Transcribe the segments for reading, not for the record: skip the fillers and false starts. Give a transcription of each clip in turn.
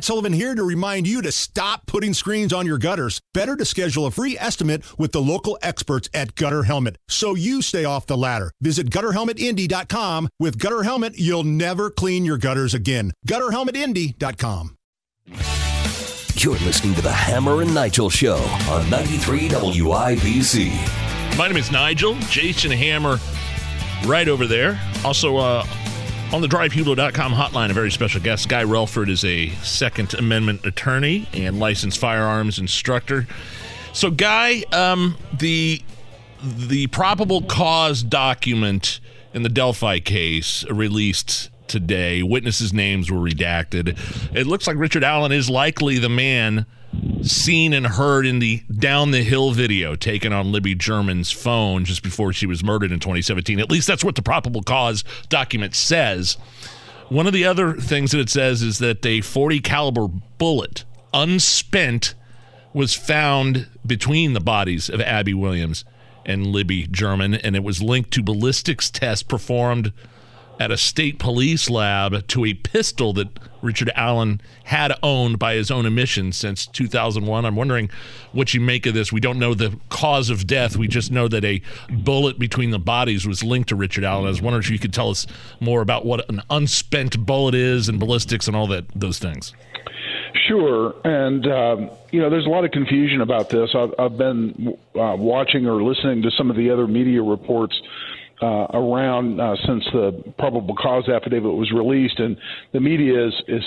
Matt Sullivan here to remind you to stop putting screens on your gutters. Better to schedule a free estimate with the local experts at Gutter Helmet so you stay off the ladder. Visit gutterhelmetindy.com. With Gutter Helmet, you'll never clean your gutters again. Gutterhelmetindy.com. You're listening to the Hammer and Nigel Show on 93 WIBC. My name is Nigel, Jason Hammer, right over there. Also, on the drypueblo.com hotline, a very special guest. Guy Relford is a Second Amendment attorney and licensed firearms instructor. So, Guy, the probable cause document in the Delphi case released today. Witnesses' names were redacted. It looks like Richard Allen is likely the man seen and heard in the Down the Hill video taken on Libby German's phone just before she was murdered in 2017. At least that's what the probable cause document says. One of the other things that it says is that a .40 caliber bullet, unspent, was found between the bodies of Abby Williams and Libby German, and it was linked to ballistics tests performed at a state police lab to a pistol that Richard Allen had owned by his own admission since 2001. I'm wondering what you make of this. We don't know the cause of death. We just know that a bullet between the bodies was linked to Richard Allen. I was wondering if you could tell us more about what an unspent bullet is and ballistics and all that, those things. Sure. And, there's a lot of confusion about this. I've been watching or listening to some of the other media reports since the probable cause affidavit was released, and the media is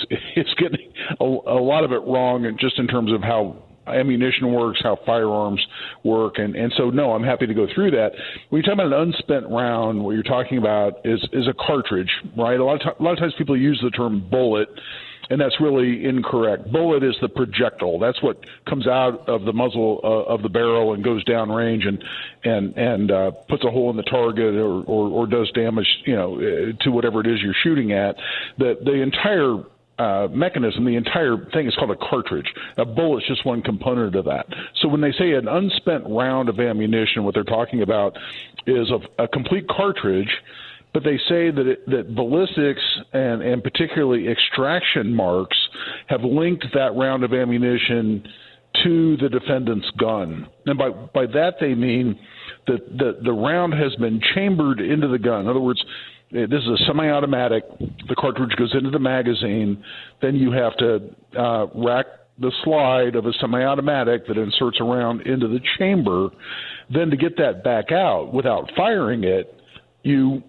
getting a lot of it wrong, and just in terms of how ammunition works, how firearms work, and so no, I'm happy to go through that. When you're talking about an unspent round, what you're talking about is a cartridge, right? A lot of times people use the term bullet, and that's really incorrect. Bullet is the projectile. That's what comes out of the muzzle of the barrel and goes downrange and puts a hole in the target or does damage, to whatever it is you're shooting at. The entire mechanism, the entire thing is called a cartridge. A bullet's just one component of that. So when they say an unspent round of ammunition, what they're talking about is a complete cartridge. But they say that ballistics and particularly extraction marks have linked that round of ammunition to the defendant's gun. And by that they mean that the round has been chambered into the gun. In other words, this is a semi-automatic. The cartridge goes into the magazine. Then you have to rack the slide of a semi-automatic that inserts a round into the chamber. Then to get that back out without firing it, you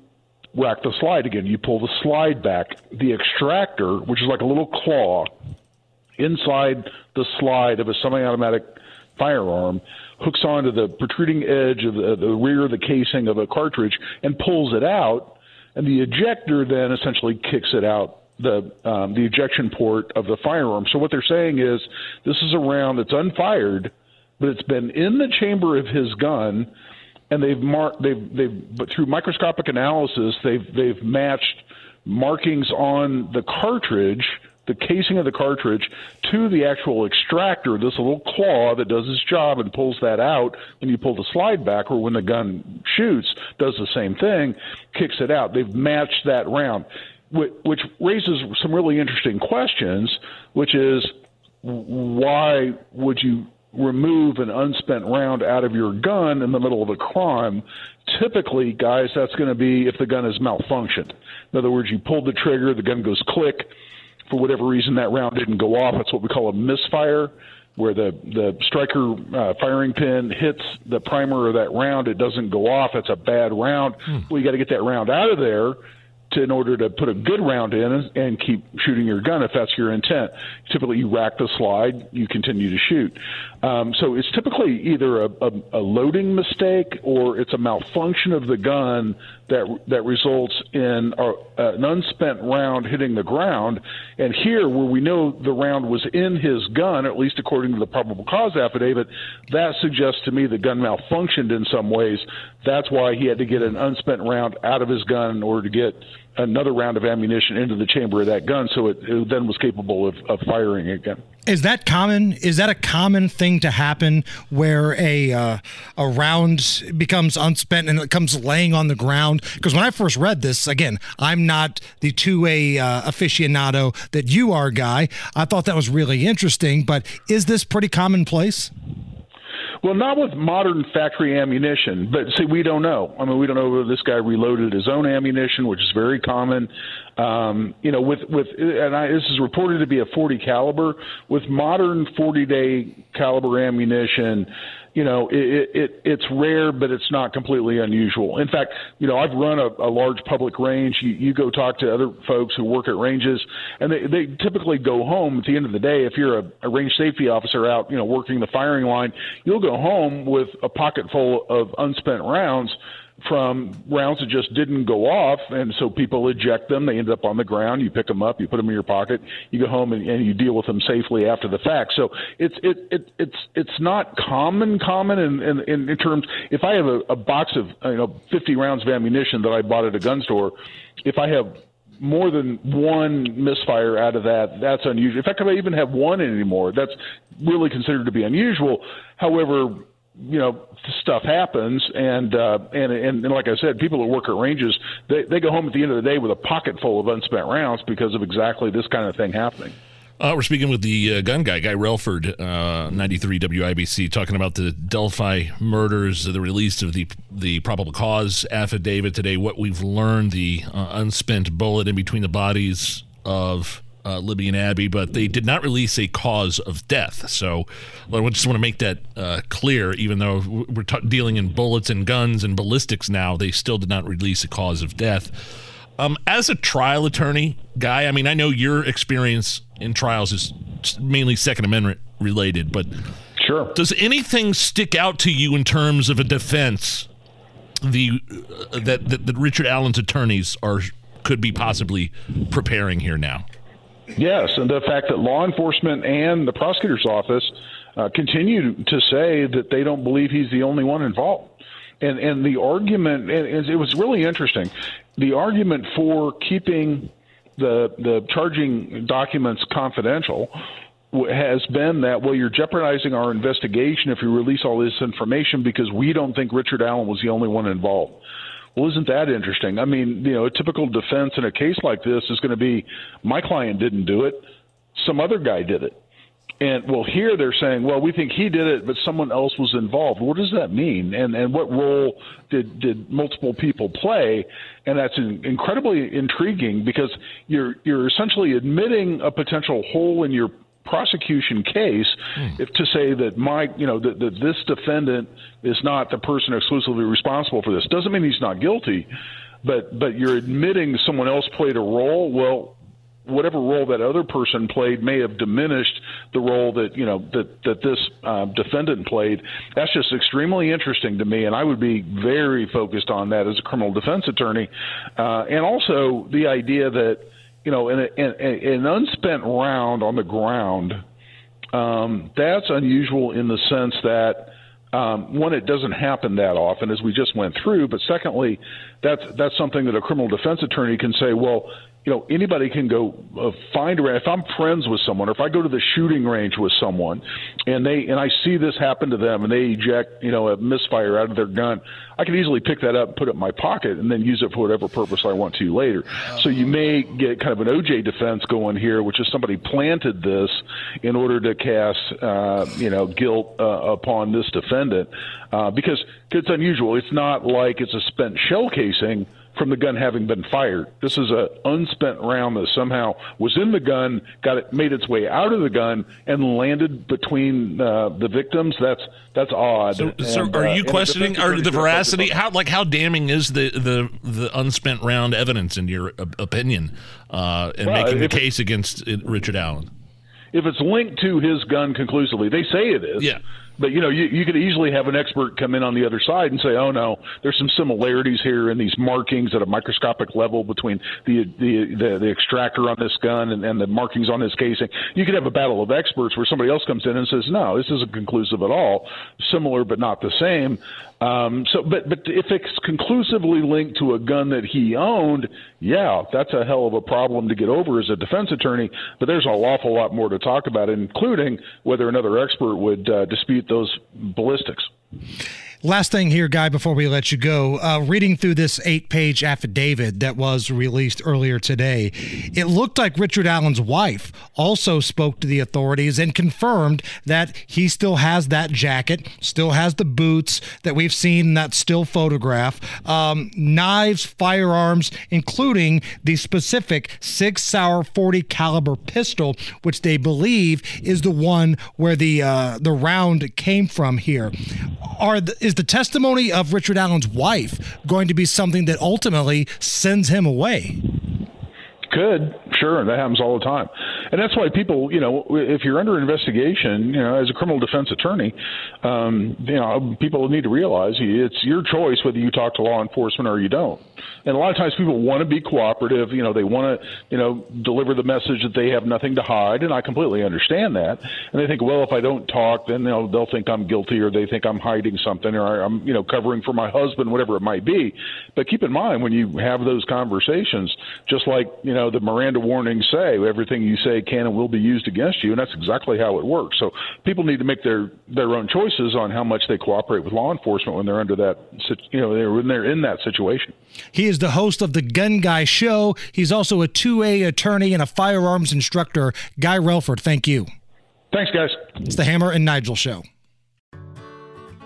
rack the slide again. You pull the slide back. The extractor, which is like a little claw inside the slide of a semi-automatic firearm, hooks onto the protruding edge of the rear of the casing of a cartridge and pulls it out. And the ejector then essentially kicks it out the ejection port of the firearm. So what they're saying is this is a round that's unfired, but it's been in the chamber of his gun. And they've through microscopic analysis, they've matched markings on the cartridge, the casing of the cartridge, to the actual extractor, this little claw that does its job and pulls that out when you pull the slide back, or when the gun shoots, does the same thing, kicks it out. They've matched that round, which raises some really interesting questions, which is, why would you remove an unspent round out of your gun in the middle of a crime? Typically, guys, that's going to be if the gun is malfunctioned. In other words, you pulled the trigger, the gun goes click. For whatever reason, that round didn't go off. That's what we call a misfire, where the striker firing pin hits the primer of that round. It doesn't go off. That's a bad round. Well, you got to get that round out of there in order to put a good round in and keep shooting your gun if that's your intent. Typically, you rack the slide, you continue to shoot. So it's typically either a loading mistake, or it's a malfunction of the gun that results in an unspent round hitting the ground. And here, where we know the round was in his gun, at least according to the probable cause affidavit, that suggests to me the gun malfunctioned in some ways. That's why he had to get an unspent round out of his gun in order to get another round of ammunition into the chamber of that gun, so it then was capable of firing again. Is that common? Is that a common thing to happen where a round becomes unspent and it comes laying on the ground? Because when I first read this, again, I'm not the two-way aficionado that you are, Guy. I thought that was really interesting, but is this pretty commonplace? Well, not with modern factory ammunition, but see, we don't know. I mean, we don't know whether this guy reloaded his own ammunition, which is very common. You know, and this is reported to be a 40 caliber. With modern 40-day caliber ammunition, you know, it's rare, but it's not completely unusual. In fact, you know, I've run a large public range. You go talk to other folks who work at ranges, and they typically go home at the end of the day. If you're a range safety officer out, you know, working the firing line, you'll go home with a pocket full of unspent rounds from rounds that just didn't go off, and so people eject them. They end up on the ground. You pick them up, you put them in your pocket, you go home, and you deal with them safely after the fact. So it's not common in terms. If I have a box of 50 rounds of ammunition that I bought at a gun store, if I have more than one misfire out of that, that's unusual. In fact, if I even have one anymore, that's really considered to be unusual. However, you know, stuff happens, and like I said, people that work at ranges, they go home at the end of the day with a pocket full of unspent rounds because of exactly this kind of thing happening. We're speaking with the gun guy, Guy Relford, 93 WIBC, talking about the Delphi murders, the release of the probable cause affidavit today, what we've learned, the unspent bullet in between the bodies of Libby and Abby, but they did not release a cause of death. So I just want to make that clear, even though we're dealing in bullets and guns and ballistics now, they still did not release a cause of death. As a trial attorney, Guy, I mean, I know your experience in trials is mainly Second Amendment related, but sure, does anything stick out to you in terms of a defense that Richard Allen's attorneys could be possibly preparing here now? Yes, and the fact that law enforcement and the prosecutor's office continue to say that they don't believe he's the only one involved. And the argument, and it was really interesting, the argument for keeping the charging documents confidential has been that, well, you're jeopardizing our investigation if you release all this information because we don't think Richard Allen was the only one involved. Well, isn't that interesting? I mean, you know, a typical defense in a case like this is going to be, my client didn't do it, some other guy did it. And, well, here they're saying, well, we think he did it, but someone else was involved. What does that mean? And what role did multiple people play? And that's incredibly intriguing because you're essentially admitting a potential hole in your prosecution case if to say that this defendant is not the person exclusively responsible for this. Doesn't mean he's not guilty, but you're admitting someone else played a role. Well, whatever role that other person played may have diminished the role that this defendant played. That's just extremely interesting to me, and I would be very focused on that as a criminal defense attorney. And also the idea that, you know, an unspent round on the ground, that's unusual in the sense that, one, it doesn't happen that often, as we just went through. But secondly, that's something that a criminal defense attorney can say, well, you know, anybody can go find around. If I'm friends with someone, or if I go to the shooting range with someone, and I see this happen to them, and they eject, a misfire out of their gun, I can easily pick that up and put it in my pocket, and then use it for whatever purpose I want to later. So you may get kind of an OJ defense going here, which is somebody planted this in order to cast, guilt upon this defendant, because it's unusual. It's not like it's a spent shell casing from the gun having been fired. This is an unspent round that somehow was in the gun, made its way out of the gun, and landed between the victims. That's odd. So are you questioning the veracity? How damning is the unspent round evidence in your opinion, making the case against Richard Allen? If it's linked to his gun conclusively, they say it is. Yeah. But, you could easily have an expert come in on the other side and say, oh, no, there's some similarities here in these markings at a microscopic level between the extractor on this gun and the markings on this casing. You could have a battle of experts where somebody else comes in and says, no, this isn't conclusive at all, similar but not the same. But if it's conclusively linked to a gun that he owned, yeah, that's a hell of a problem to get over as a defense attorney. But there's an awful lot more to talk about, including whether another expert would dispute those ballistics. Last thing here, Guy, before we let you go, reading through this 8-page affidavit that was released earlier today, it looked like Richard Allen's wife also spoke to the authorities and confirmed that he still has that jacket, still has the boots that we've seen in that still photograph, knives, firearms, including the specific 6-hour .40 caliber pistol, which they believe is the one where the round came from here. Is the testimony of Richard Allen's wife going to be something that ultimately sends him away? Could, sure, and that happens all the time. And that's why people, you know, if you're under investigation, you know, as a criminal defense attorney, you know, people need to realize it's your choice whether you talk to law enforcement or you don't. And a lot of times people want to be cooperative, you know, they want to, you know, deliver the message that they have nothing to hide, and I completely understand that. And they think, well, if I don't talk, then they'll think I'm guilty, or they think I'm hiding something, or I'm, you know, covering for my husband, whatever it might be. But keep in mind, when you have those conversations, just like, you know, the Miranda warnings say, everything you say can and will be used against you, and that's exactly how it works. So people need to make their own choices on how much they cooperate with law enforcement when they're under that, you know, when they're in that situation. He is the host of the Gun Guy Show. He's also a 2A attorney and a firearms instructor. Guy Relford, thank you. Thanks, guys. It's the Hammer and Nigel Show.